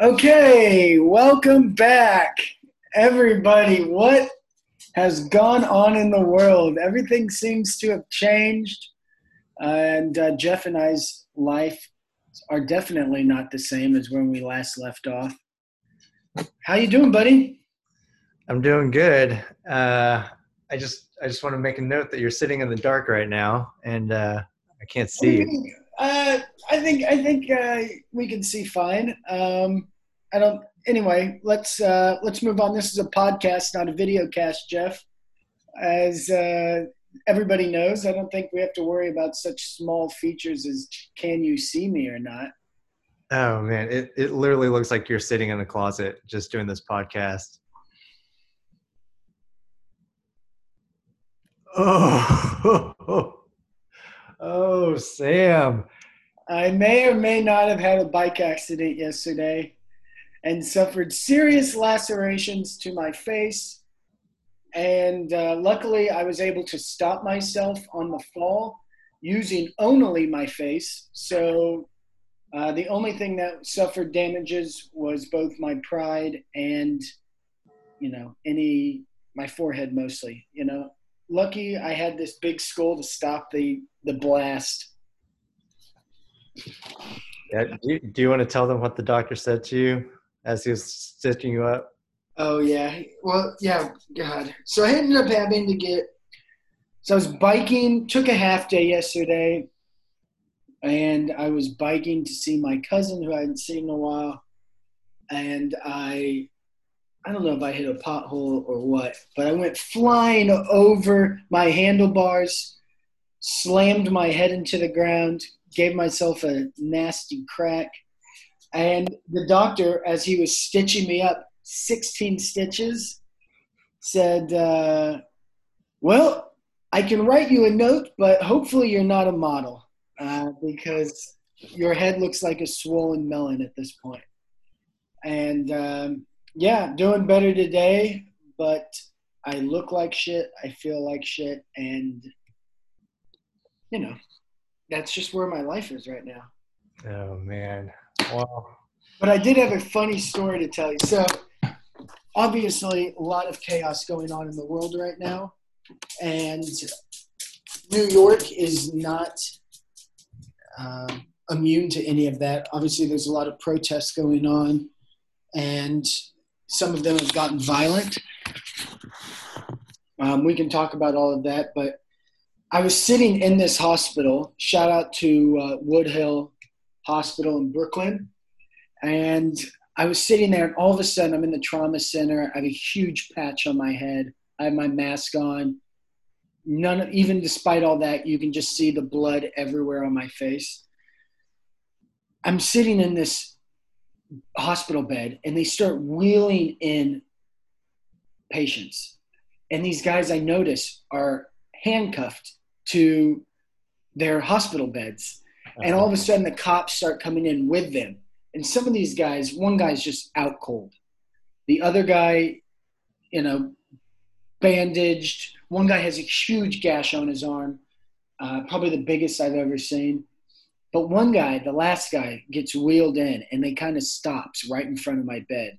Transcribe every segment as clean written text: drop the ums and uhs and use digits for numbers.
Okay, welcome back, everybody. What has gone on in the world? Everything seems to have changed, and Jeff and I's life are definitely not the same as when we last left off. How you doing, buddy? I'm doing good. I just want to make a note that you're sitting in the dark right now, and I can't see you. I think we can see fine. Anyway, let's move on. This is a podcast, not a video cast, Jeff. As everybody knows, I don't think we have to worry about such small features as can you see me or not. Oh man, it literally looks like you're sitting in the closet just doing this podcast. Oh, Sam. I may or may not have had a bike accident yesterday and suffered serious lacerations to my face. And luckily, I was able to stop myself on the fall using only my face. So the only thing that suffered damages was both my pride and, my forehead mostly, Lucky I had this big skull to stop the blast. Yeah, do you want to tell them what the doctor said to you as he was stitching you up? Oh, yeah. Well, yeah, God. So I ended up having to I was biking, took a half day yesterday, and I was biking to see my cousin who I hadn't seen in a while, and I don't know if I hit a pothole or what, but I went flying over my handlebars, slammed my head into the ground, gave myself a nasty crack. And the doctor, as he was stitching me up, 16 stitches, said, well, I can write you a note, but hopefully you're not a model because your head looks like a swollen melon at this point. And yeah, doing better today, but I look like shit, I feel like shit, and, that's just where my life is right now. Oh, man. Wow. But I did have a funny story to tell you. So, obviously, a lot of chaos going on in the world right now, and New York is not immune to any of that. Obviously, there's a lot of protests going on, and some of them have gotten violent. We can talk about all of that, but I was sitting in this hospital, shout out to Woodhull Hospital in Brooklyn, and I was sitting there and all of a sudden I'm in the trauma center. I have a huge patch on my head. I have my mask on. Even despite all that, you can just see the blood everywhere on my face. I'm sitting in this hospital bed and they start wheeling in patients, and these guys I notice are handcuffed to their hospital beds, and all of a sudden the cops start coming in with them, and some of these guys, one guy's just out cold, the other guy bandaged, one guy has a huge gash on his arm, probably the biggest I've ever seen. But one guy, the last guy, gets wheeled in, and they kind of stops right in front of my bed.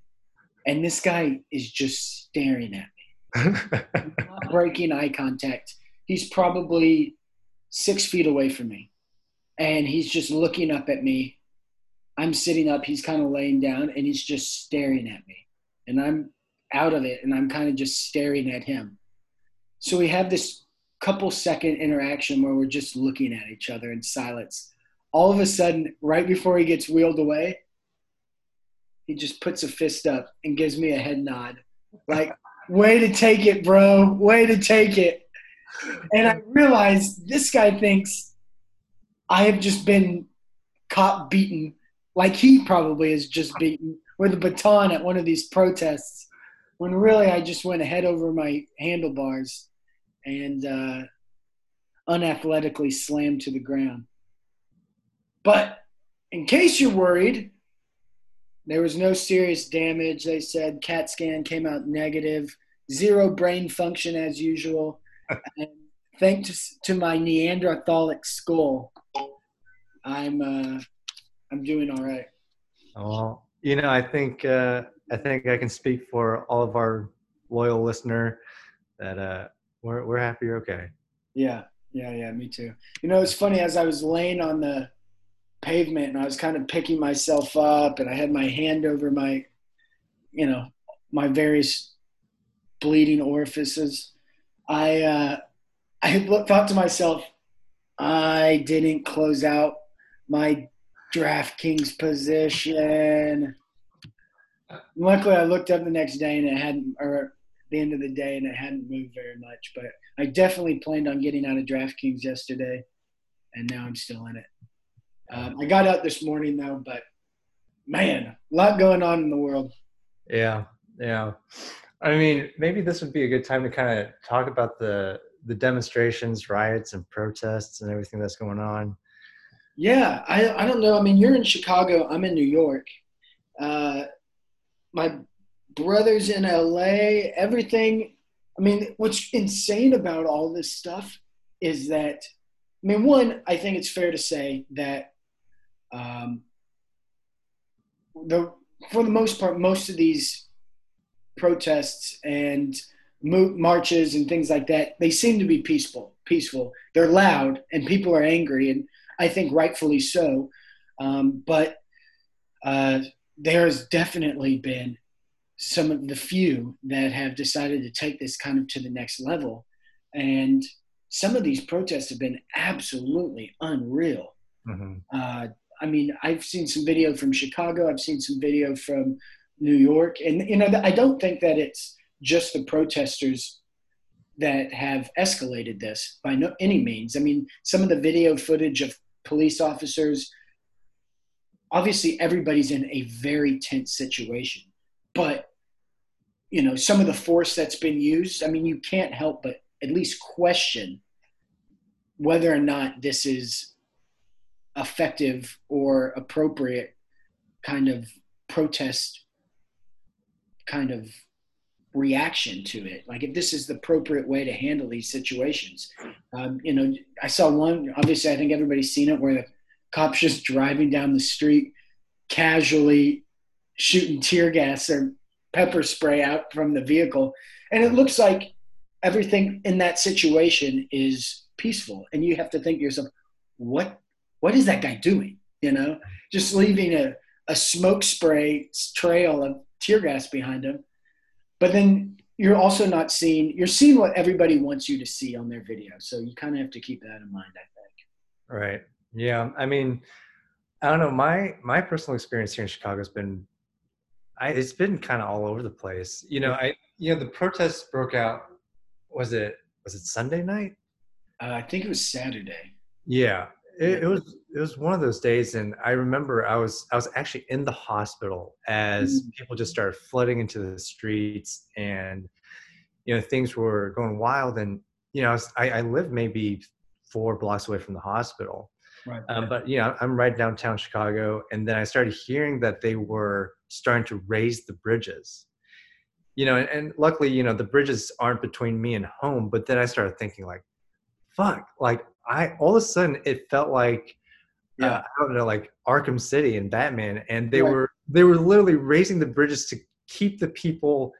And this guy is just staring at me, not breaking eye contact. He's probably 6 feet away from me, and he's just looking up at me. I'm sitting up. He's kind of laying down, and he's just staring at me. And I'm out of it, and I'm kind of just staring at him. So we have this couple-second interaction where we're just looking at each other in silence. All of a sudden, right before he gets wheeled away, he just puts a fist up and gives me a head nod. Like, way to take it, bro. Way to take it. And I realized this guy thinks I have just been cop beaten, like he probably is just beaten with a baton at one of these protests, when really I just went head over my handlebars and unathletically slammed to the ground. But in case you're worried, there was no serious damage. They said CAT scan came out negative, zero brain function as usual. And thanks to my Neanderthalic skull, I'm doing all right. Well, You know, I think I can speak for all of our loyal listener that we're happy you're okay. Yeah, me too. You know, it's funny, as I was laying on the pavement and I was kind of picking myself up, and I had my hand over my, you know, my various bleeding orifices, I thought to myself, I didn't close out my DraftKings position. Luckily, I looked up the next day and it hadn't, or the end of the day, and it hadn't moved very much. But I definitely planned on getting out of DraftKings yesterday, and now I'm still in it. I got out this morning though, but man, a lot going on in the world. Yeah. I mean, maybe this would be a good time to kind of talk about the demonstrations, riots, and protests, and everything that's going on. Yeah, I don't know. I mean, you're in Chicago. I'm in New York. My brother's in LA. Everything. I mean, what's insane about all this stuff is that, I mean, one, I think it's fair to say that for the most part, most of these protests and marches and things like that, they seem to be peaceful. They're loud and people are angry, and I think rightfully so. But there has definitely been some of the few that have decided to take this kind of to the next level. And some of these protests have been absolutely unreal. Mm-hmm. I mean, I've seen some video from Chicago. I've seen some video from New York. And, you know, I don't think that it's just the protesters that have escalated this by any means. I mean, some of the video footage of police officers, obviously everybody's in a very tense situation, but, you know, some of the force that's been used, I mean, you can't help but at least question whether or not this is effective or appropriate kind of protest kind of reaction to it. Like, if this is the appropriate way to handle these situations. You know, I saw one, obviously I think everybody's seen it, where the cop's just driving down the street, casually shooting tear gas or pepper spray out from the vehicle. And it looks like everything in that situation is peaceful. And you have to think to yourself, what is that guy doing? You know, just leaving a smoke spray trail of tear gas behind him. But then you're also not seeing – you're seeing what everybody wants you to see on their video. So you kind of have to keep that in mind, I think. Right. Yeah. I mean, I don't know. My personal experience here in Chicago has been – it's been kind of all over the place. You know, the protests broke out – was it Sunday night? I think it was Saturday. Yeah. It was one of those days, and I remember I was actually in the hospital as people just started flooding into the streets, and you know, things were going wild. And you know, I live maybe 4 blocks away from the hospital, right. But you know, I'm right downtown Chicago, and then I started hearing that they were starting to raise the bridges. You know, and luckily, you know, the bridges aren't between me and home. But then I started thinking, like, fuck, like. All of a sudden it felt like, I don't know, like Arkham City and Batman, and they were literally raising the bridges to keep the people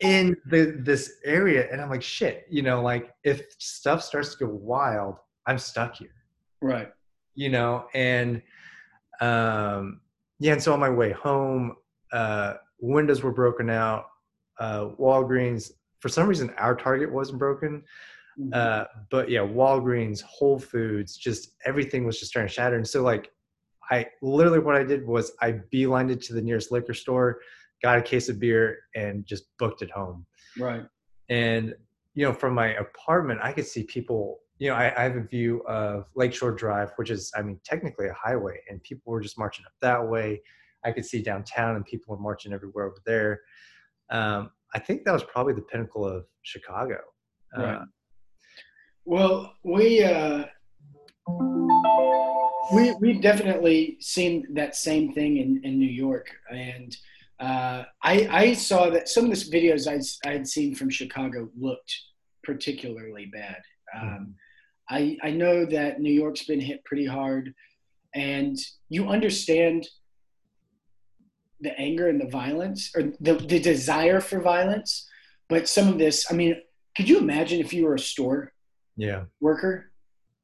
in this area. And I'm like, shit, you know, like if stuff starts to go wild, I'm stuck here. Right. You know, and and so on my way home, windows were broken out, Walgreens, for some reason our Target wasn't broken. But yeah, Walgreens, Whole Foods, just everything was just starting to shatter. And so like, I literally, what I did was I beelined to the nearest liquor store, got a case of beer, and just booked it home. Right. And, you know, from my apartment, I could see people, you know, I have a view of Lakeshore Drive, which is, I mean, technically a highway, and people were just marching up that way. I could see downtown and people were marching everywhere over there. I think that was probably the pinnacle of Chicago. Right. Well, we've definitely seen that same thing in New York, and I saw that some of the videos I'd seen from Chicago looked particularly bad. I know that New York's been hit pretty hard, and you understand the anger and the violence, or the desire for violence. But some of this, I mean, could you imagine if you were a store worker,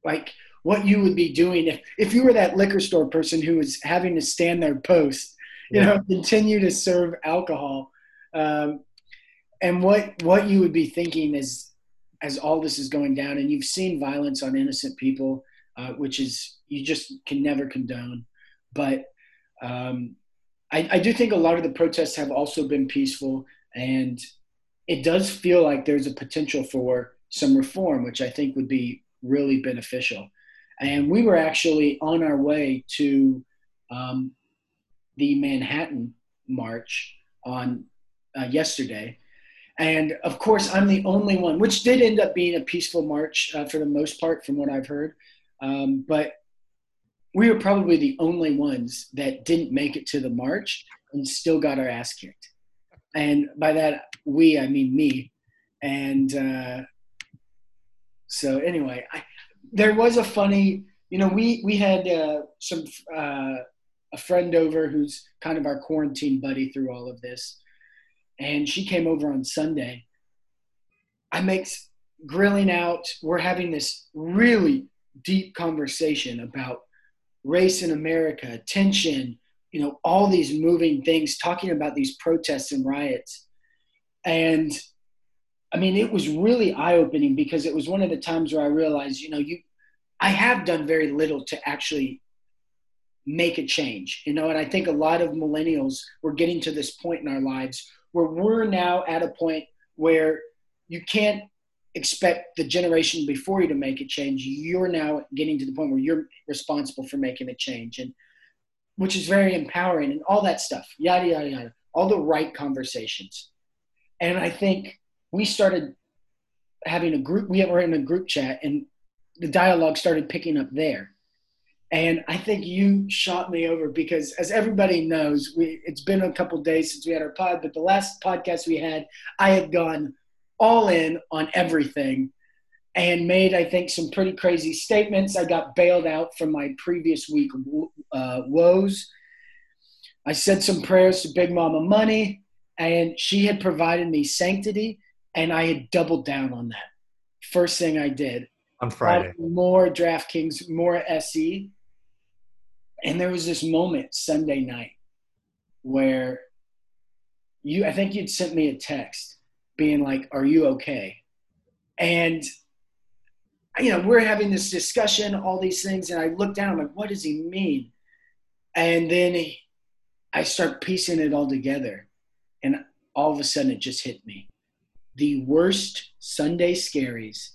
like what you would be doing if you were that liquor store person who was having to stand their post, you know, continue to serve alcohol. And what you would be thinking as all this is going down, and you've seen violence on innocent people, which is, you just can never condone. But I do think a lot of the protests have also been peaceful, and it does feel like there's a potential for some reform, which I think would be really beneficial. And we were actually on our way to the Manhattan March on yesterday. And of course, I'm the only one, which did end up being a peaceful march for the most part, from what I've heard. But we were probably the only ones that didn't make it to the march and still got our ass kicked. And by that, I mean me. And so anyway, there was a funny, we had a friend over who's kind of our quarantine buddy through all of this. And she came over on Sunday. I make grilling out. We're having this really deep conversation about race in America, tension, all these moving things, talking about these protests and riots. And I mean, it was really eye-opening, because it was one of the times where I realized, I have done very little to actually make a change, and I think a lot of millennials were getting to this point in our lives where we're now at a point where you can't expect the generation before you to make a change. You're now getting to the point where you're responsible for making a change, and which is very empowering and all that stuff, yada, yada, yada, all the right conversations. And I think we started having we were in a group chat, and the dialogue started picking up there. And I think you shot me over because, as everybody knows, it's been a couple of days since we had our pod, but the last podcast we had, I had gone all in on everything and made, I think, some pretty crazy statements. I got bailed out from my previous week woes. I said some prayers to Big Mama Money, and she had provided me sanctity, and I had doubled down on that. First thing I did. On Friday. More DraftKings, more SE. And there was this moment Sunday night where I think you'd sent me a text being like, "Are you okay?" And, we're having this discussion, all these things. And I look down, I'm like, what does he mean? And then I start piecing it all together. And all of a sudden it just hit me. The worst Sunday scaries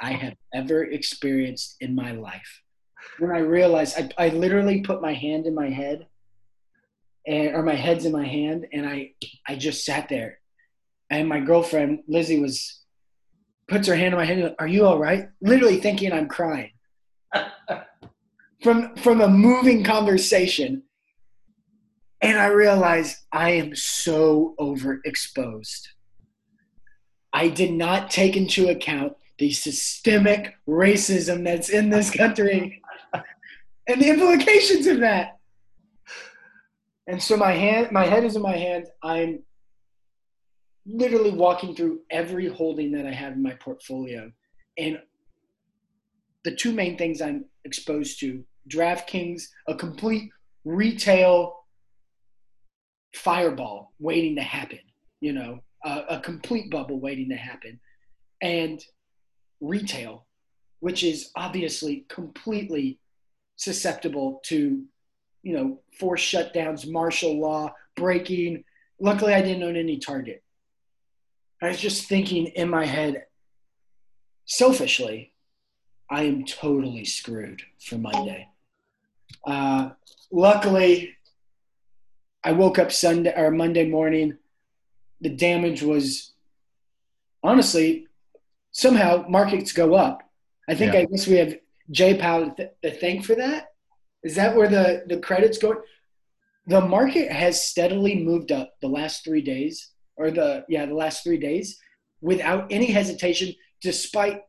I have ever experienced in my life. When I realized, I literally put my hand in my head, or my head's in my hand, and I just sat there. And my girlfriend, Lizzie, puts her hand on my head and goes, "Are you all right?" Literally thinking I'm crying. From a moving conversation. And I realized I am so overexposed. I did not take into account the systemic racism that's in this country and the implications of that. And so my head is in my hand. I'm literally walking through every holding that I have in my portfolio. And the two main things I'm exposed to, DraftKings, a complete retail fireball waiting to happen, a complete bubble waiting to happen. And retail, which is obviously completely susceptible to, forced shutdowns, martial law, breaking. Luckily, I didn't own any Target. I was just thinking in my head, selfishly, I am totally screwed for Monday. Luckily, I woke up Monday morning. The damage was, honestly, somehow markets go up. I guess we have J Powell to thank for that. Is that where the credit's going? The market has steadily moved up the last 3 days, without any hesitation, despite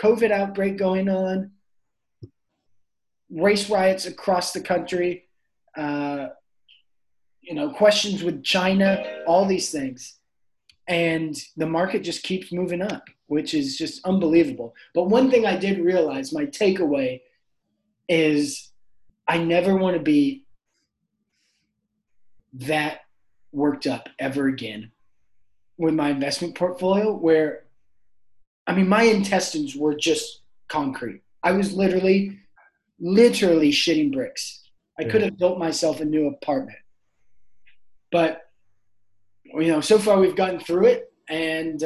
COVID outbreak going on, race riots across the country, you know, questions with China, all these things. And the market just keeps moving up, which is just unbelievable. But one thing I did realize, my takeaway is I never want to be that worked up ever again with my investment portfolio, where, I mean, my intestines were just concrete. I was literally shitting bricks. I could have built myself a new apartment. But, you know, so far we've gotten through it, and,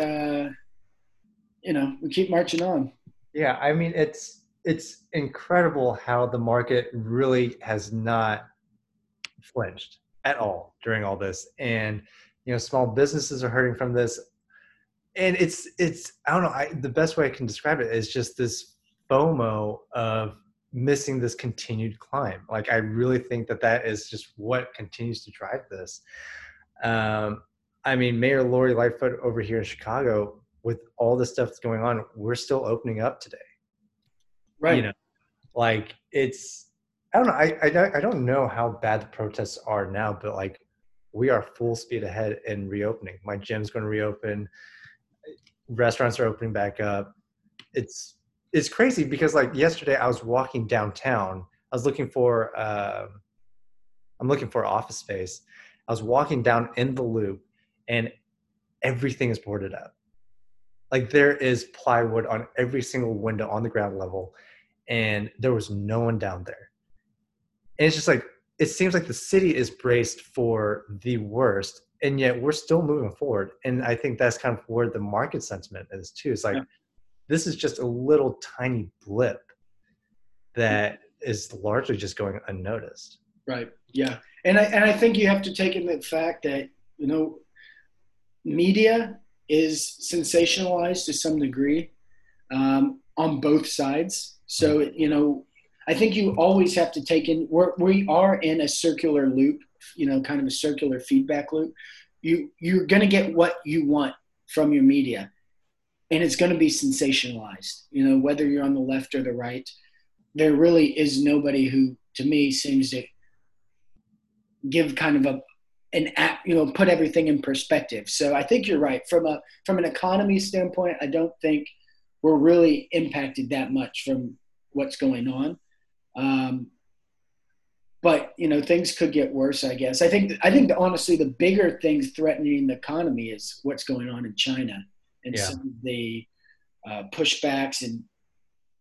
you know, we keep marching on. Yeah, I mean, it's incredible how the market really has not flinched at all during all this. And, you know, small businesses are hurting from this. And it's I don't know, the best way I can describe it is just this FOMO of missing this continued climb. Like, I really think that is just what continues to drive this. I mean, Mayor Lori Lightfoot over here in Chicago, with all the stuff that's going on, we're still opening up today. Right. You know, like, it's, I don't know. I don't know how bad the protests are now, but like, we are full speed ahead in reopening. My gym's going to reopen. Restaurants are opening back up. It's crazy because, like, yesterday I was walking downtown. I was looking for office space. I was walking down in the Loop, and everything is boarded up. Like, there is plywood on every single window on the ground level, and there was no one down there. And it's just like, it seems like the city is braced for the worst, and yet we're still moving forward. And I think that's kind of where the market sentiment is too. It's like, this is just a little tiny blip that is largely just going unnoticed. Right. Yeah. And I think you have to take in the fact that, you know, media is sensationalized to some degree on both sides. So, you know, I think you always have to take in, we are in a circular loop, you know, kind of a circular feedback loop. You're going to get what you want from your media. And it's going to be sensationalized, you know, whether you're on the left or the right. There really is nobody who, to me, seems to give kind of put everything in perspective. So I think you're right. From an economy standpoint, I don't think we're really impacted that much from what's going on. But, you know, things could get worse, I guess. I think that, honestly, the bigger things threatening the economy is what's going on in China. And some of the pushbacks and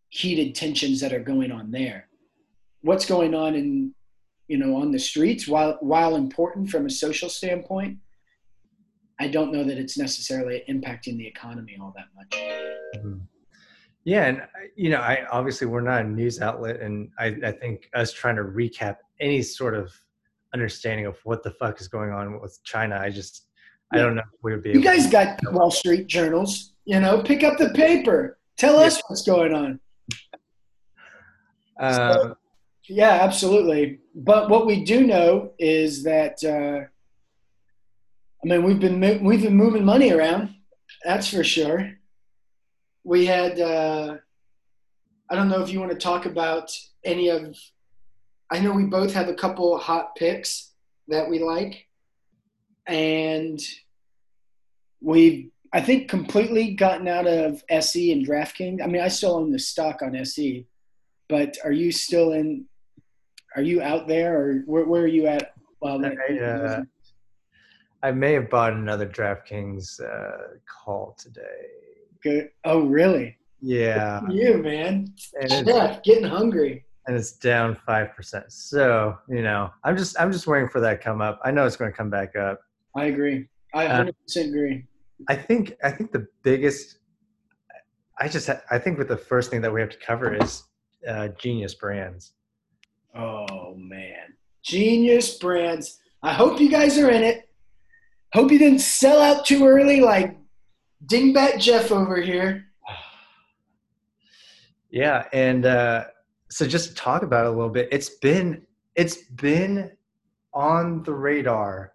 heated tensions that are going on there. What's going on in, you know, on the streets, while important from a social standpoint, I don't know that it's necessarily impacting the economy all that much. Mm-hmm. Yeah, and you know, I obviously, we're not a news outlet, and I think us trying to recap any sort of understanding of what the fuck is going on with China, I don't know if we would be able to. You guys got Wall Street journals, you know, pick up the paper. Tell us what's going on. So, yeah, absolutely. But what we do know is that, I mean, we've been moving money around. That's for sure. We had, I don't know if you want to talk about any of, I know we both have a couple hot picks that we like. And we've, I think, completely gotten out of SE and DraftKings. I mean, I still own the stock on SE, but are you out there, or where are you at? Well, I may have bought another DraftKings call today. Good. Oh, really? Yeah. Good for you, man. Getting hungry. And it's down 5%. So, you know, I'm just waiting for that to come up. I know it's going to come back up. I agree. I 100% agree. I think the biggest, I think with the first thing that we have to cover is Genius Brands. Oh man, Genius Brands. I hope you guys are in it. Hope you didn't sell out too early, like Dingbat Jeff over here. Yeah, and. So just to talk about it a little bit, it's been on the radar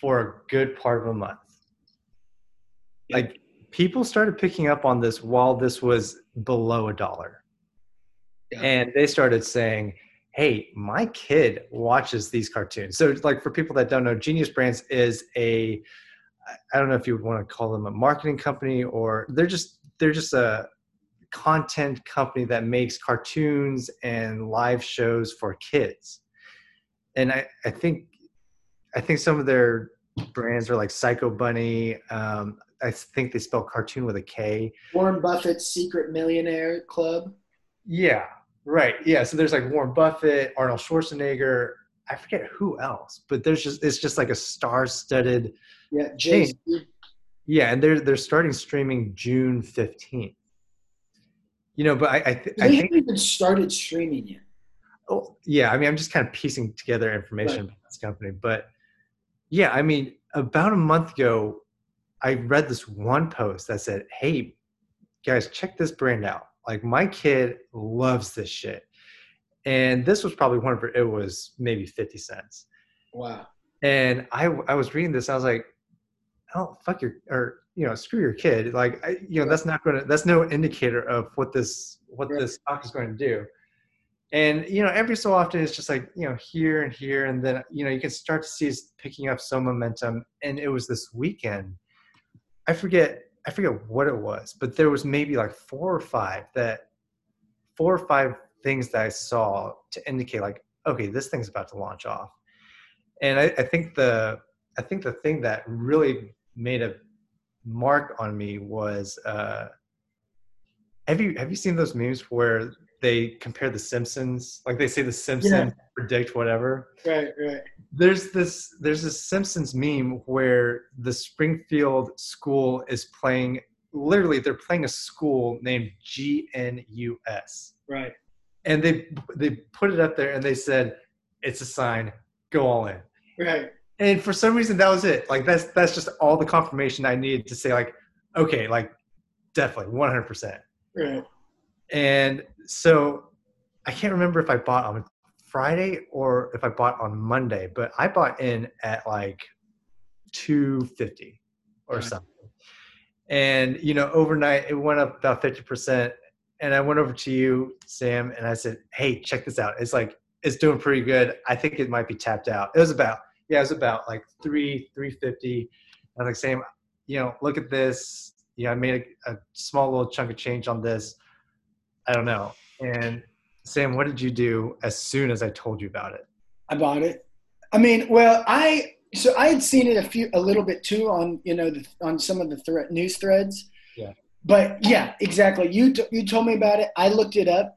for a good part of a month. Like, people started picking up on this while this was below $1. Yeah. And they started saying, hey, my kid watches these cartoons. So like for people that don't know, Genius Brands is a, I don't know if you would want to call them a marketing company, or they're just a content company that makes cartoons and live shows for kids. And I think some of their brands are like Psycho Bunny. I think they spell cartoon with a K. Warren Buffett's Secret Millionaire Club. Yeah, right. Yeah, so there's like Warren Buffett, Arnold Schwarzenegger. I forget who else, but it's just like a star-studded. Yeah, Jay-Z. Yeah, and they're starting streaming June 15th. You know, but I think they haven't even started streaming yet. Oh, yeah, I mean, I'm just kind of piecing together information about this company. But, yeah, I mean, about a month ago, I read this one post that said, hey, guys, check this brand out. Like, my kid loves this shit. And this was probably it was maybe 50 cents. Wow. And I was reading this. I was like, oh, screw your kid. Like, that's no indicator of what this stock is going to do. And, you know, every so often it's just like, you know, here and here. And then, you know, you can start to see it's picking up some momentum. And it was this weekend. I forget what it was, but there was maybe like four or five things that I saw to indicate like, okay, this thing's about to launch off. And I think the thing that really made a mark on me was, have you seen those memes where they compare The Simpsons? Like they say The Simpsons predict whatever. Right. There's this Simpsons meme where the Springfield school is playing, literally they're playing a school named GNUS. Right. And they put it up there and they said, it's a sign, go all in. Right. And for some reason that was it. Like that's just all the confirmation I needed to say like, okay, like definitely 100%. Right. And so I can't remember if I bought on Friday or if I bought on Monday, but I bought in at like 250 or something. And, you know, overnight it went up about 50%. And I went over to you, Sam, and I said, hey, check this out. It's like, it's doing pretty good. I think it might be tapped out. It was about like 350. I was like, Sam, you know, look at this. You know, I made a small little chunk of change on this. I don't know. And Sam, what did you do as soon as I told you about it? I bought it. I mean, well, I had seen it a little bit too on, you know, on some of the news threads. Yeah. But yeah, exactly. You told me about it. I looked it up.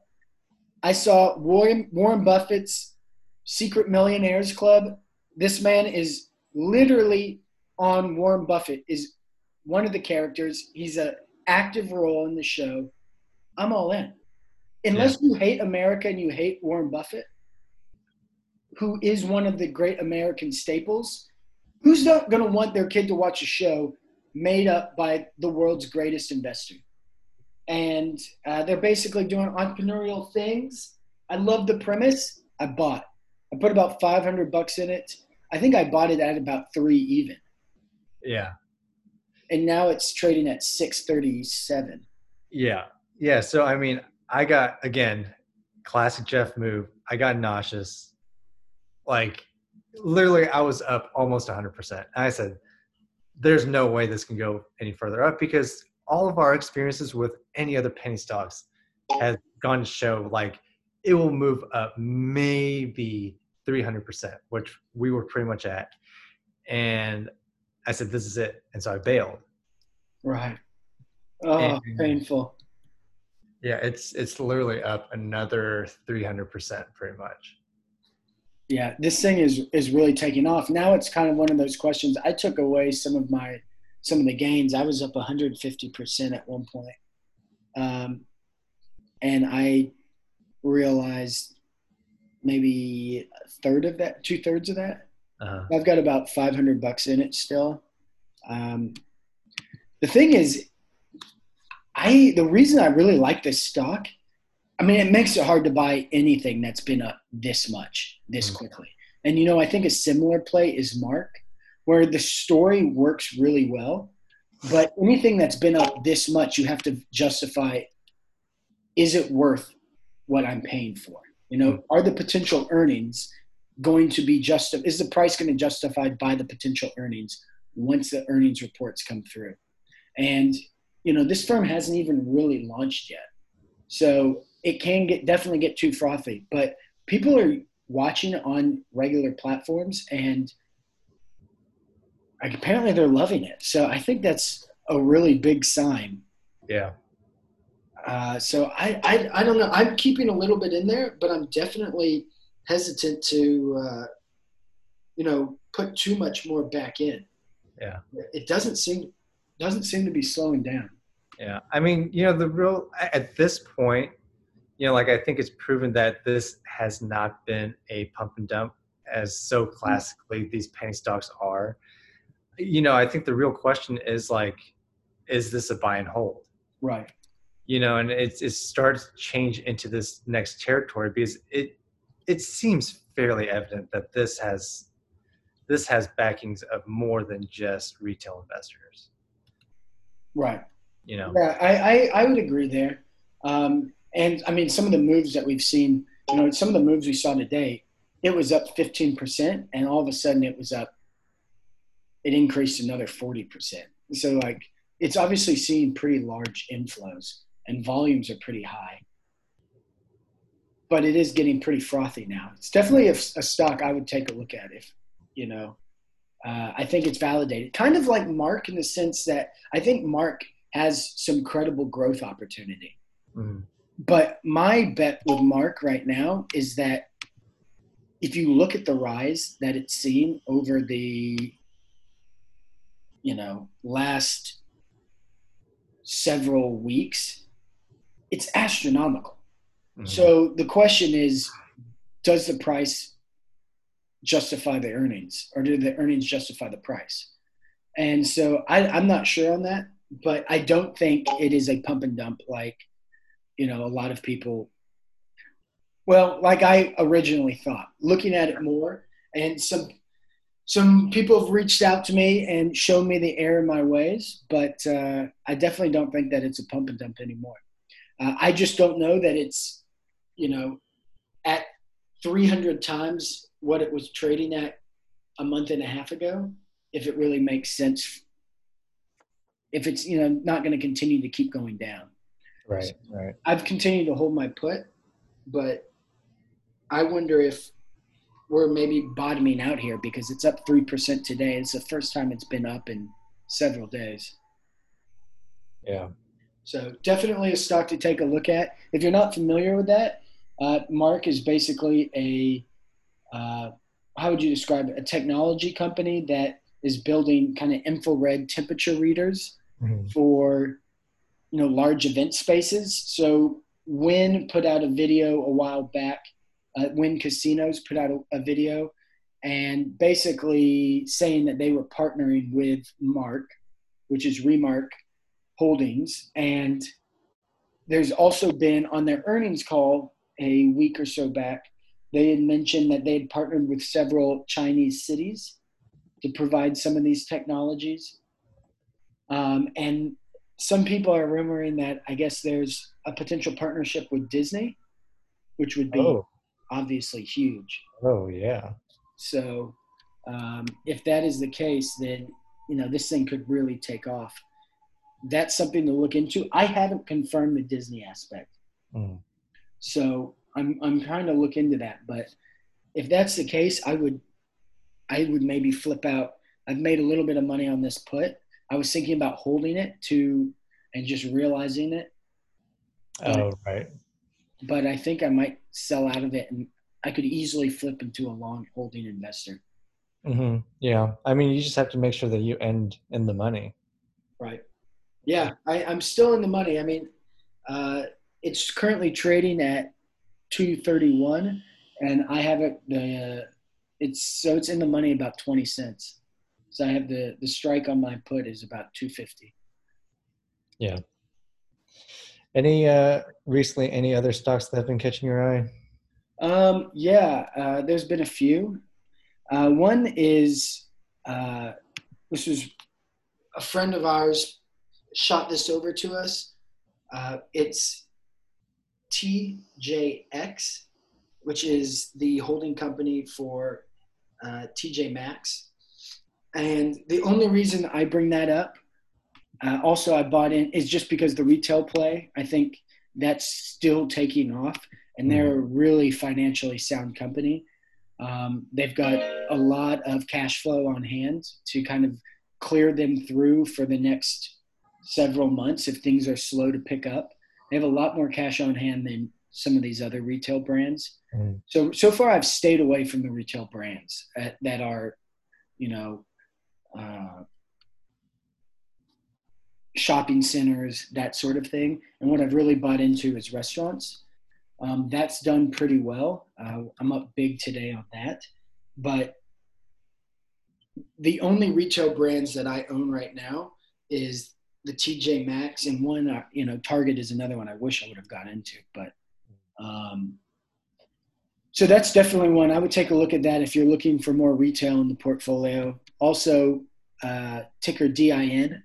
I saw Warren Buffett's Secret Millionaires Club. This man is literally on Warren Buffett is one of the characters. He's an active role in the show. I'm all in. Unless you hate America and you hate Warren Buffett, who is one of the great American staples, who's not going to want their kid to watch a show made up by the world's greatest investor? And they're basically doing entrepreneurial things. I love the premise. I put about $500 in it. I think I bought it at about 3 even. Yeah. And now it's trading at 637. Yeah. Yeah. So, I mean, I got, again, classic Jeff move. I got nauseous. Like, literally, I was up almost 100%. I said, there's no way this can go any further up because all of our experiences with any other penny stocks has gone to show, like, it will move up maybe 300%, which we were pretty much at. And I said, this is it. And so I bailed. Right. Oh, painful. Yeah, it's literally up another 300% pretty much. Yeah, this thing is really taking off. Now it's kind of one of those questions. I took away some of the gains. I was up 150% at one point. And I realized maybe two-thirds of that. Uh-huh. I've got about $500 in it still. The thing is, the reason I really like this stock, I mean, it makes it hard to buy anything that's been up this much, this quickly. And, you know, I think a similar play is Mark, where the story works really well. But anything that's been up this much, you have to justify, is it worth what I'm paying for? You know, are the potential earnings going to be justified? Is the price going to be justified by the potential earnings once the earnings reports come through? And, you know, this firm hasn't even really launched yet. So it can definitely get too frothy, but people are watching on regular platforms and apparently they're loving it. So I think that's a really big sign. Yeah. So I don't know. I'm keeping a little bit in there, but I'm definitely hesitant to, you know, put too much more back in. Yeah. It doesn't seem to be slowing down. Yeah. I mean, you know, at this point, you know, like I think it's proven that this has not been a pump and dump as so classically these penny stocks are. You know, I think the real question is like, is this a buy and hold? Right. You know, and it starts to change into this next territory because it seems fairly evident that this has backings of more than just retail investors. Right. You know. Yeah, I would agree there. And I mean, some of the moves that we've seen, you know, some of the moves we saw today, it was up 15% and all of a sudden it increased another 40%. So like, it's obviously seeing pretty large inflows and volumes are pretty high, but it is getting pretty frothy now. It's definitely a stock I would take a look at if, you know, I think it's validated. Kind of like Mark in the sense that I think Mark has some credible growth opportunity. Mm-hmm. But my bet with Mark right now is that if you look at the rise that it's seen over the, you know, last several weeks, it's astronomical. Mm-hmm. So the question is, does the price justify the earnings or do the earnings justify the price? And so I'm not sure on that, but I don't think it is a pump and dump like, you know, a lot of people, well, like I originally thought, looking at it more, and some people have reached out to me and shown me the error in my ways, but I definitely don't think that it's a pump and dump anymore. I just don't know that it's, you know, at 300 times what it was trading at a month and a half ago, if it really makes sense, if it's, you know, not going to continue to keep going down. Right, right. I've continued to hold my put, but I wonder if we're maybe bottoming out here because it's up 3% today. It's the first time it's been up in several days. Yeah. So definitely a stock to take a look at. If you're not familiar with that, Mark is basically a, how would you describe it? A technology company that is building kind of infrared temperature readers for, you know, large event spaces. So Wynn put out a video a while back. Wynn Casinos put out a video and basically saying that they were partnering with Mark, which is Remark Holdings. And there's also been on their earnings call a week or so back, they had mentioned that they had partnered with several Chinese cities to provide some of these technologies. And some people are rumoring that I guess there's a potential partnership with Disney, which would be obviously huge. Oh, yeah. So if that is the case, then, you know, this thing could really take off. That's something to look into. I haven't confirmed the Disney aspect. Mm. So I'm trying to look into that. But if that's the case, I would maybe flip out. I've made a little bit of money on this put. I was thinking about holding it and just realizing it. Oh, right. But I think I might sell out of it and I could easily flip into a long holding investor. Mm-hmm. Yeah. I mean, you just have to make sure that you end in the money. Right. Yeah. I'm still in the money. I mean, it's currently trading at 231 and I have it. It's in the money about 20 cents. So I have the strike on my put is about 250. Yeah. Any other stocks that have been catching your eye? There's been a few. One is, this was a friend of ours shot this over to us. It's TJX. which is the holding company for TJ Maxx. And the only reason I bring that up, also I bought in, is just because the retail play, I think that's still taking off. And they're a really financially sound company. They've got a lot of cash flow on hand to kind of clear them through for the next several months if things are slow to pick up. They have a lot more cash on hand than some of these other retail brands. So far I've stayed away from the retail brands that are, you know, shopping centers, that sort of thing. And what I've really bought into is restaurants. That's done pretty well. I'm up big today on that. But the only retail brands that I own right now is the TJ Maxx, and one, you know, Target is another one I wish I would have got into. But so that's definitely one. I would take a look at that if you're looking for more retail in the portfolio. Also, ticker DIN.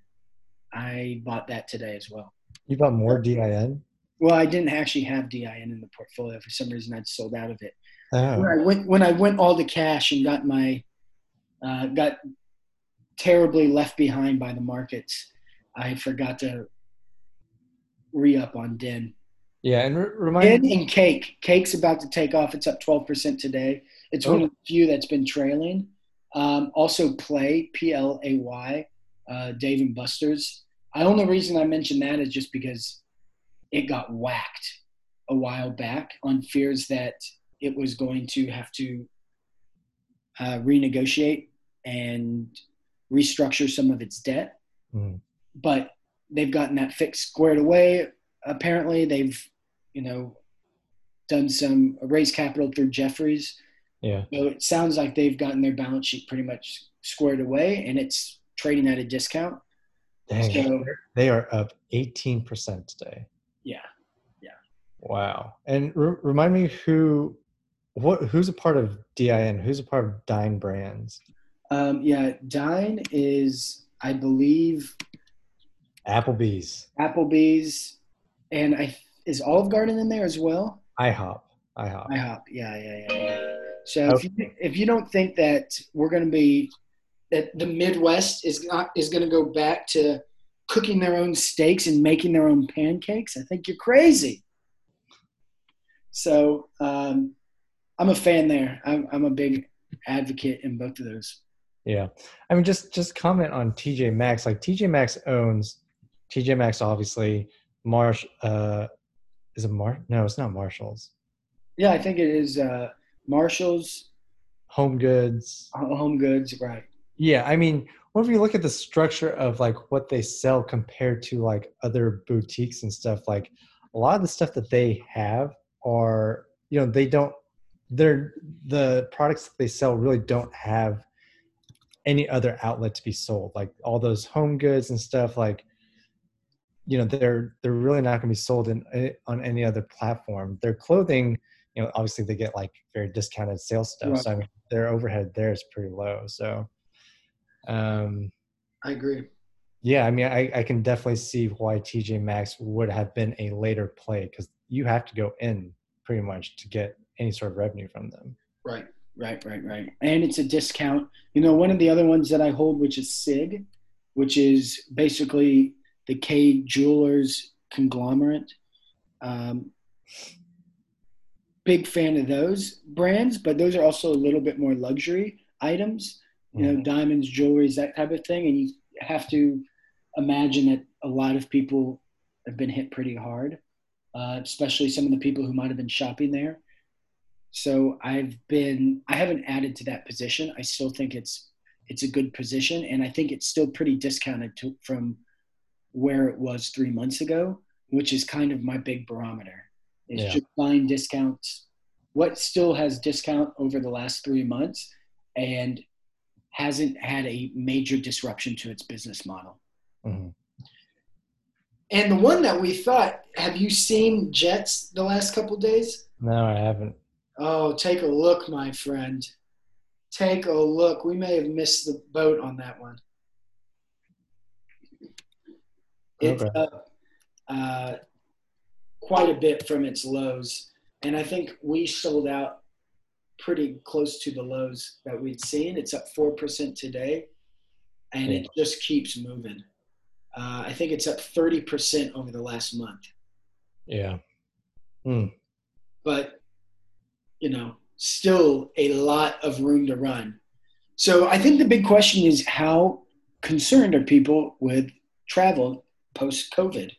I bought that today as well. You bought more DIN? Well, I didn't actually have DIN in the portfolio. For some reason, I'd sold out of it. Oh. When I went all the cash and got my got terribly left behind by the markets, I forgot to re-up on DIN. Yeah, and remind me. DIN and Cake. Cake's about to take off. It's up 12% today. It's one of the few that's been trailing. Also Play, P-L-A-Y, Dave and Buster's. The only reason I mentioned that is just because it got whacked a while back on fears that it was going to have to renegotiate and restructure some of its debt. But they've gotten that fix squared away. Apparently they've, you know, done some raise capital through Jefferies. Yeah. So it sounds like they've gotten their balance sheet pretty much squared away, and it's trading at a discount. Dang. So, they are up 18% today. Yeah. Yeah. Wow. And remind me who's a part of DIN? Who's a part of Dine Brands? Yeah. Dine is, I believe, Applebee's, and is Olive Garden in there as well? IHOP. Yeah. So okay. if you don't think that we're going to be that the Midwest is going to go back to cooking their own steaks and making their own pancakes, I think you're crazy. So I'm a fan there. I'm a big advocate in both of those. Yeah. I mean, just comment on TJ Maxx. Like TJ Maxx owns TJ Maxx, obviously. No, it's not Marshall's. Yeah, I think it is Marshall's. Home Goods, right. Yeah, I mean, whenever you look at the structure of like what they sell compared to like other boutiques and stuff, like a lot of the stuff that they have are, you know, the products that they sell really don't have any other outlet to be sold, like all those home goods and stuff, like, you know, they're really not going to be sold on any other platform. Their clothing, you know, obviously they get like very discounted sales stuff. Right. So I mean, their overhead there is pretty low. So I agree. Yeah. I mean, I can definitely see why TJ Maxx would have been a later play, because you have to go in pretty much to get any sort of revenue from them. Right. Right. And it's a discount. You know, one of the other ones that I hold, which is SIG, which is basically the K Jewelers conglomerate. Big fan of those brands, but those are also a little bit more luxury items, you know, diamonds, jewelries, that type of thing. And you have to imagine that a lot of people have been hit pretty hard, especially some of the people who might have been shopping there. So I haven't added to that position. I still think it's a good position, and I think it's still pretty discounted from where it was 3 months ago, which is kind of my big barometer. It's just buying discounts. What still has discount over the last 3 months and hasn't had a major disruption to its business model. Mm-hmm. And the one that we thought, have you seen Jets the last couple of days? No, I haven't. Oh, take a look, my friend. Take a look. We may have missed the boat on that one. It's up quite a bit from its lows. And I think we sold out pretty close to the lows that we'd seen. It's up 4% today, and it just keeps moving. I think it's up 30% over the last month. Yeah. But, you know, still a lot of room to run. So I think the big question is, how concerned are people with travel post-COVID?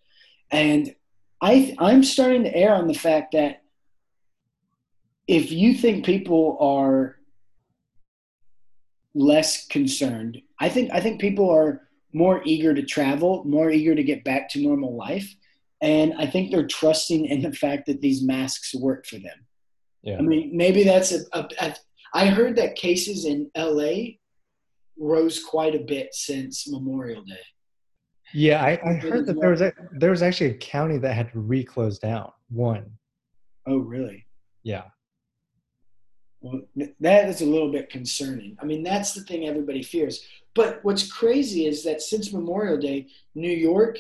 And I'm starting to err on the fact that if you think people are less concerned, I think people are more eager to travel, more eager to get back to normal life. And I think they're trusting in the fact that these masks work for them. Yeah. I mean, maybe that's I heard that cases in LA rose quite a bit since Memorial Day. Yeah, I heard that there was actually a county that had to reclose down one. Oh, really? Yeah. Well, that is a little bit concerning. I mean, that's the thing everybody fears. But what's crazy is that since Memorial Day, New York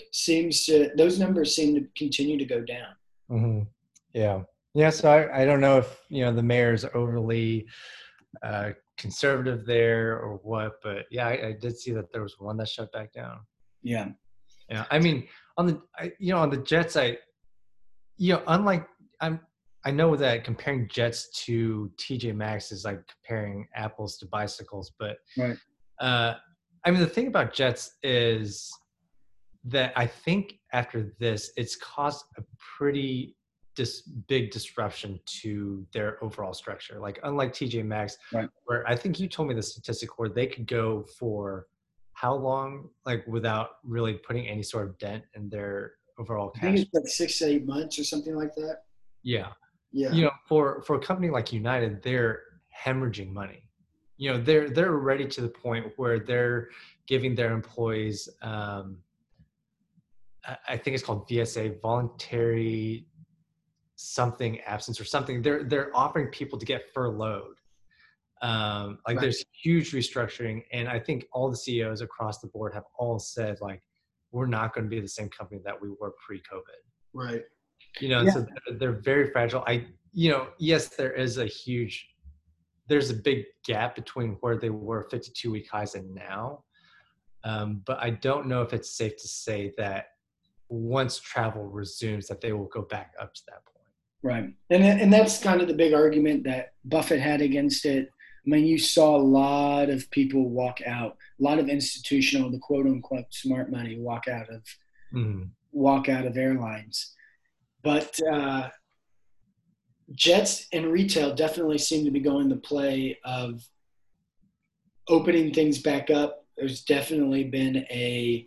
those numbers seem to continue to go down. Mm-hmm. Yeah. Yeah. So I don't know if, you know, the mayor's overly conservative there or what, but yeah, I did see that there was one that shut back down. Yeah. Yeah. I mean, on the Jets, I know that comparing Jets to TJ Maxx is like comparing apples to bicycles, but right. I mean, the thing about Jets is that I think after this, it's caused a pretty big disruption to their overall structure. Like, unlike TJ Maxx, right, where I think you told me the statistic where they could go for how long, like without really putting any sort of dent in their overall cash. I think it's like 6 to 8 months or something like that. Yeah. Yeah. You know, for a company like United, they're hemorrhaging money. You know, they're already to the point where they're giving their employees, I think it's called VSA, voluntary something absence or something. They're offering people to get furloughed. Right. There's huge restructuring, and I think all the CEOs across the board have all said, like, we're not going to be the same company that we were pre-COVID. Right. You know, yeah. So they're very fragile. Yes, there is there's a big gap between where they were 52-week highs and now. But I don't know if it's safe to say that once travel resumes that they will go back up to that point. Right. And that's kind of the big argument that Buffett had against it. I mean, you saw a lot of people walk out, a lot of institutional, the quote unquote smart money walk out of airlines. But Jets and retail definitely seem to be going the play of opening things back up. There's definitely been a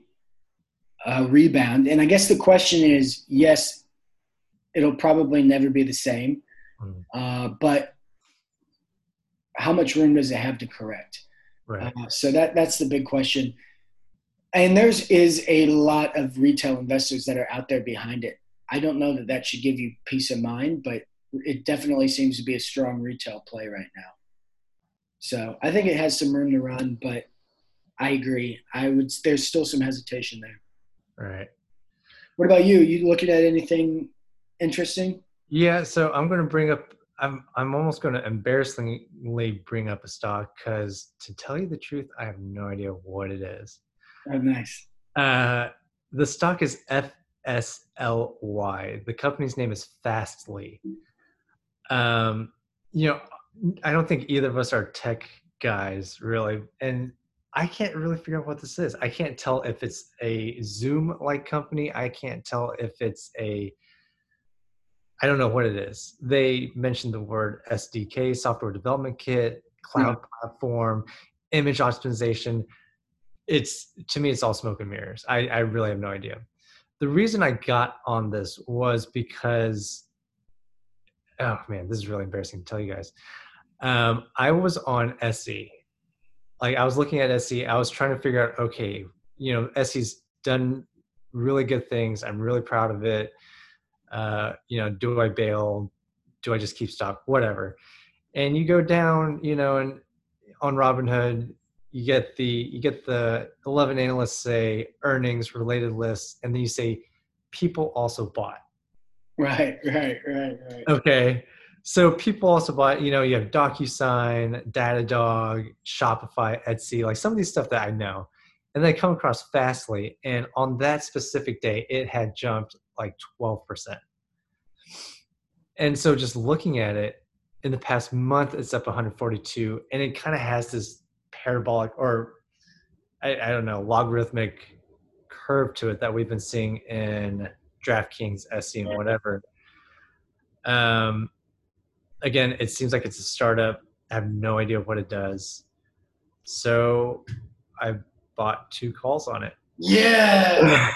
rebound. And I guess the question is, yes, it'll probably never be the same. But how much room does it have to correct? Right. So that's the big question. And there is a lot of retail investors that are out there behind it. I don't know that should give you peace of mind, but it definitely seems to be a strong retail play right now. So I think it has some room to run, but I agree. There's still some hesitation there. All right. What about you? You looking at anything interesting? Yeah. So I'm going to bring up, I'm almost going to embarrassingly bring up a stock because, to tell you the truth, I have no idea what it is. Oh, nice. The stock is FSLY. The company's name is Fastly. You know, I don't think either of us are tech guys, really, and I can't really figure out what this is. I can't tell if it's a Zoom-like company. I can't tell if it's I don't know what it is. They mentioned the word SDK, software development kit, cloud platform, image optimization. To me, it's all smoke and mirrors. I really have no idea. The reason I got on this was because, oh man, this is really embarrassing to tell you guys. I was on SE. Like, I was looking at SE. I was trying to figure out, okay, you know, SE's done really good things. I'm really proud of it. You know, do I bail? Do I just keep stock? Whatever. And you go down, you know, and on Robinhood, you get the 11 analysts say earnings related lists, and then you say people also bought. Right. Okay. So people also buy, you know, you have DocuSign, DataDog, Shopify, Etsy, like some of these stuff that I know. And they come across Fastly. And on that specific day, it had jumped like 12%. And so just looking at it, in the past month, it's up 142. And it kind of has this parabolic or, I don't know, logarithmic curve to it that we've been seeing in DraftKings, SE, and whatever. Again, it seems like it's a startup. I have no idea what it does. So I bought 2 calls on it. Yeah.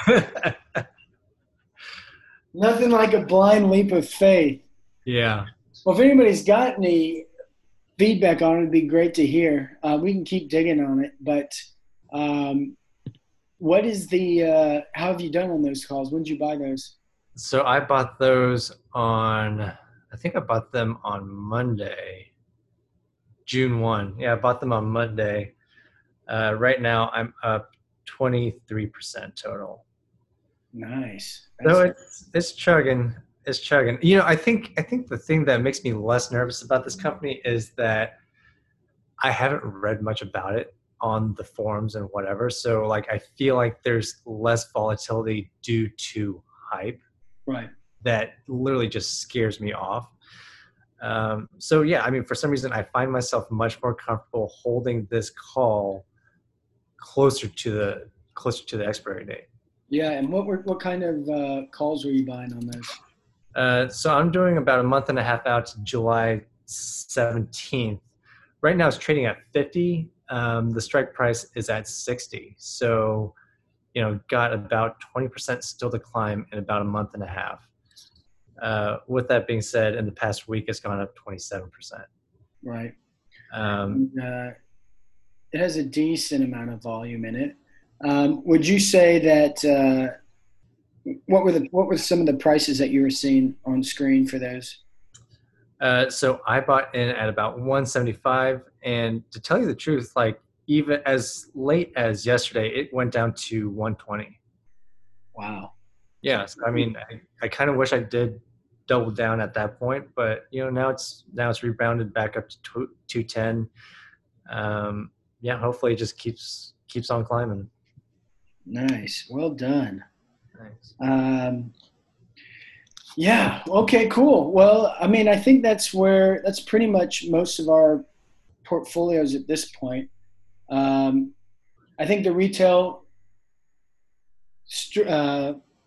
Nothing like a blind leap of faith. Yeah. Well, if anybody's got any feedback on it, it'd be great to hear. We can keep digging on it, but what is the how have you done on those calls? When did you buy those? So I bought those on Monday, June 1. Yeah, I bought them on Monday. Right now, I'm up 23% total. Nice. So it's chugging. It's chugging. You know, I think the thing that makes me less nervous about this company is that I haven't read much about it on the forums and whatever. So, like, I feel like there's less volatility due to hype. Right. That literally just scares me off. So yeah, I mean, for some reason I find myself much more comfortable holding this call closer to the expiry date. Yeah, and what kind of calls were you buying on those? So I'm doing about a month and a half out to July 17th. Right now it's trading at 50. The strike price is at 60. So, you know, got about 20% still to climb in about a month and a half. With that being said, in the past week, it's gone up 27%. Right. It has a decent amount of volume in it. Would you say that what were some of the prices that you were seeing on screen for those? So I bought in at about 175, and to tell you the truth, like even as late as yesterday, it went down to 120. Wow. Yeah. So, I mean, I kind of wish I did double down at that point, but you know, now it's rebounded back up to 210. Yeah. Hopefully it just keeps on climbing. Nice. Well done. Thanks. Yeah. Okay, cool. Well, I mean, I think that's pretty much most of our portfolios at this point. I think the retail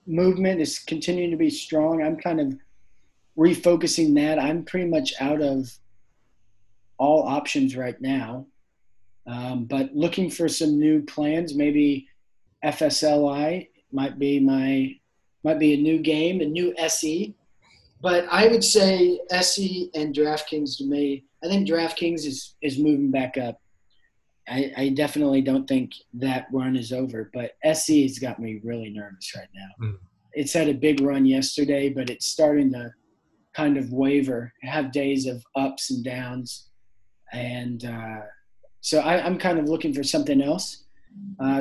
movement is continuing to be strong. I'm kind of refocusing that. I'm pretty much out of all options right now. But looking for some new plans, maybe FSLI might be a new game, a new SE. But I would say SE and DraftKings to me, I think DraftKings is moving back up. I definitely don't think that run is over, but SE has got me really nervous right now. Mm. It's had a big run yesterday, but it's starting to kind of waver, have days of ups and downs. And so I'm kind of looking for something else.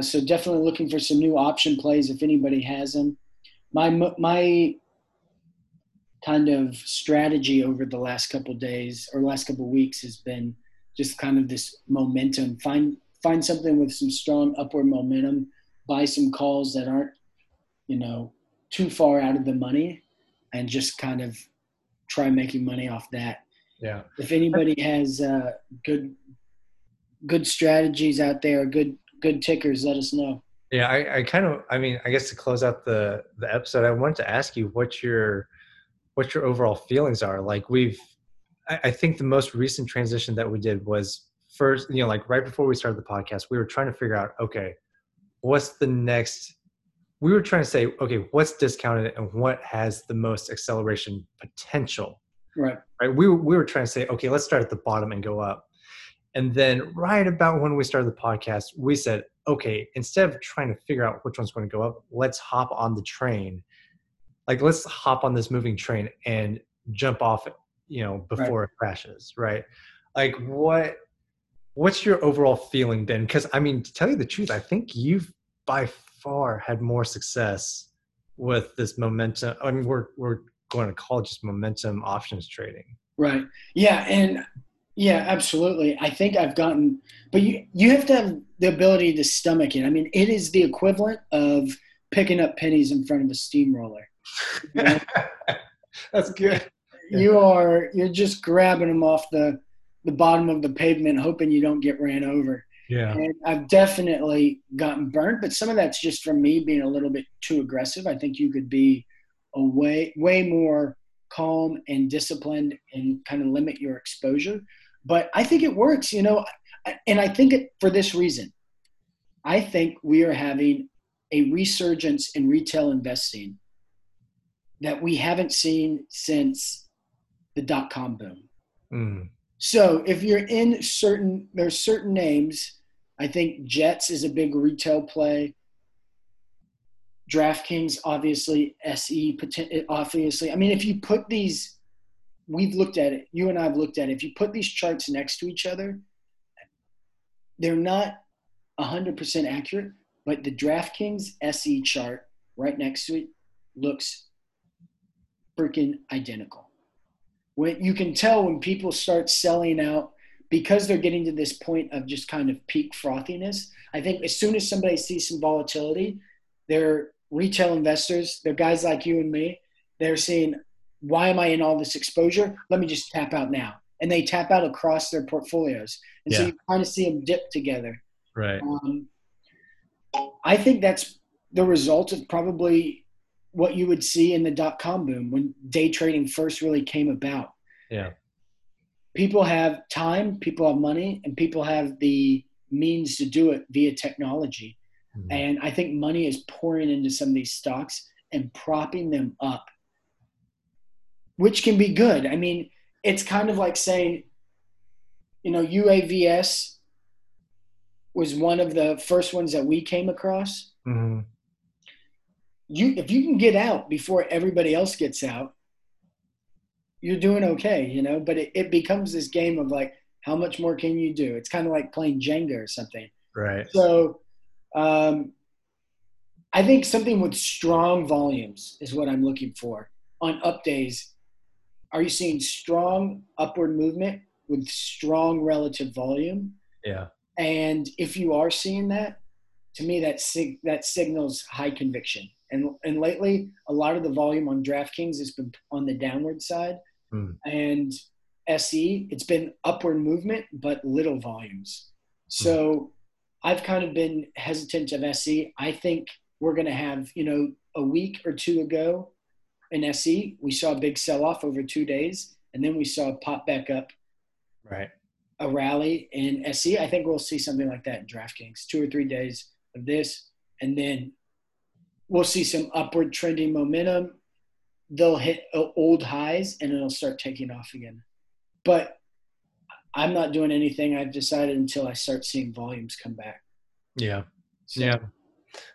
So definitely looking for some new option plays if anybody has them. My kind of strategy over the last couple of days or last couple of weeks has been just kind of this momentum. Find something with some strong upward momentum. Buy some calls that aren't, you know, too far out of the money, and just kind of try making money off that. Yeah. If anybody has good strategies out there, good tickers, let us know. Yeah, I guess to close out the episode, I wanted to ask you what your overall feelings are. Like I think the most recent transition that we did was first, you know, like right before we started the podcast, we were trying to figure out, okay, what's discounted and what has the most acceleration potential? Right. We were trying to say, okay, let's start at the bottom and go up. And then right about when we started the podcast, we said, okay, instead of trying to figure out which one's going to go up, let's hop on the train. Like, let's hop on this moving train and jump off it, you know, before it crashes, right? Like what's your overall feeling then? Because I mean, to tell you the truth, I think you've by far had more success with this momentum. I mean, we're going to call just momentum options trading. Right. Yeah. And yeah, absolutely. I think I've gotten, but you have to have the ability to stomach it. I mean, it is the equivalent of picking up pennies in front of a steamroller. You know? That's good. You're just grabbing them off the bottom of the pavement, hoping you don't get ran over. Yeah. And I've definitely gotten burnt, but some of that's just from me being a little bit too aggressive. I think you could be way more calm and disciplined and kind of limit your exposure. But I think it works, and I think it for this reason. I think we are having a resurgence in retail investing that we haven't seen since the dot-com boom. Mm. So if you're in there's certain names, I think Jets is a big retail play. DraftKings, obviously, SE, obviously. I mean, if you put these, we've looked at it, you and I have looked at it. If you put these charts next to each other, they're not 100% accurate, but the DraftKings SE chart right next to it looks freaking identical. When you can tell when people start selling out because they're getting to this point of just kind of peak frothiness. I think as soon as somebody sees some volatility, they're retail investors, they're guys like you and me, they're saying, why am I in all this exposure? Let me just tap out now. And they tap out across their portfolios. And so you kind of see them dip together. Right. I think that's the result of probably what you would see in the dot-com boom when day trading first really came about. Yeah. People have time, people have money, and people have the means to do it via technology. Mm-hmm. And I think money is pouring into some of these stocks and propping them up, which can be good. I mean, it's kind of like saying, UAVS was one of the first ones that we came across. Mm-hmm. If you can get out before everybody else gets out, you're doing okay, but it becomes this game of like, how much more can you do? It's kind of like playing Jenga or something. Right. So I think something with strong volumes is what I'm looking for on up days. Are you seeing strong upward movement with strong relative volume? Yeah. And if you are seeing that, to me, that signals high conviction. And lately, a lot of the volume on DraftKings has been on the downward side. Mm. And SE, it's been upward movement, but little volumes. So I've kind of been hesitant of SE. I think we're going to have, a week or two ago in SE, we saw a big sell-off over 2 days, and then we saw a pop back up. Right. A rally in SE. I think we'll see something like that in DraftKings, 2 or 3 days of this, and then we'll see some upward trending momentum. They'll hit old highs and it'll start taking off again. But I'm not doing anything. I've decided until I start seeing volumes come back. Yeah. So, yeah.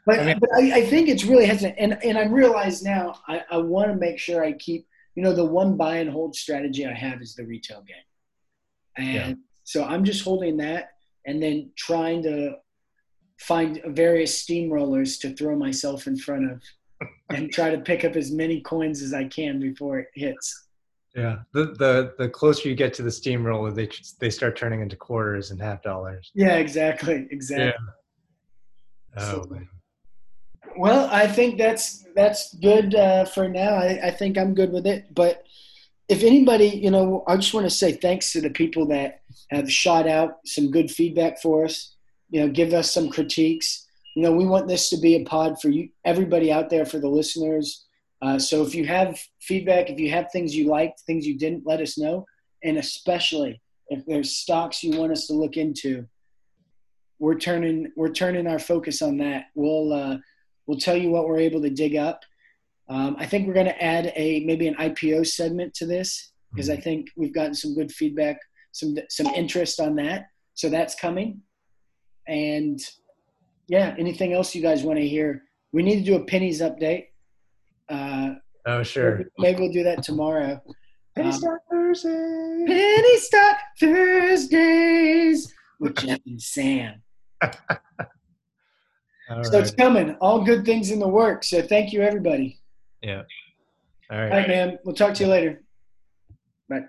But I think it's really hesitant. And I realize now I want to make sure I keep, the one buy and hold strategy I have is the retail game. And so I'm just holding that and then trying to find various steamrollers to throw myself in front of and try to pick up as many coins as I can before it hits. Yeah. The closer you get to the steamroller, they start turning into quarters and half dollars. Yeah, exactly. Yeah. Oh, so, well, I think that's good for now. I think I'm good with it, but if anybody, I just want to say thanks to the people that have shot out some good feedback for us. Give us some critiques. We want this to be a pod for you, everybody out there, for the listeners. So if you have feedback, if you have things you liked, things you didn't, let us know. And especially if there's stocks you want us to look into, we're turning our focus on that. We'll tell you what we're able to dig up. I think we're going to add maybe an IPO segment to this because I think we've gotten some good feedback, some interest on that. So that's coming. And yeah, anything else you guys want to hear? We need to do a pennies update. Oh, sure. Maybe we'll do that tomorrow. Penny Stock Thursday. Penny Stock Thursdays with Jeff and Sam. All right. It's coming. All good things in the works. So thank you, everybody. Yeah. All right, man. We'll talk to you later. Bye.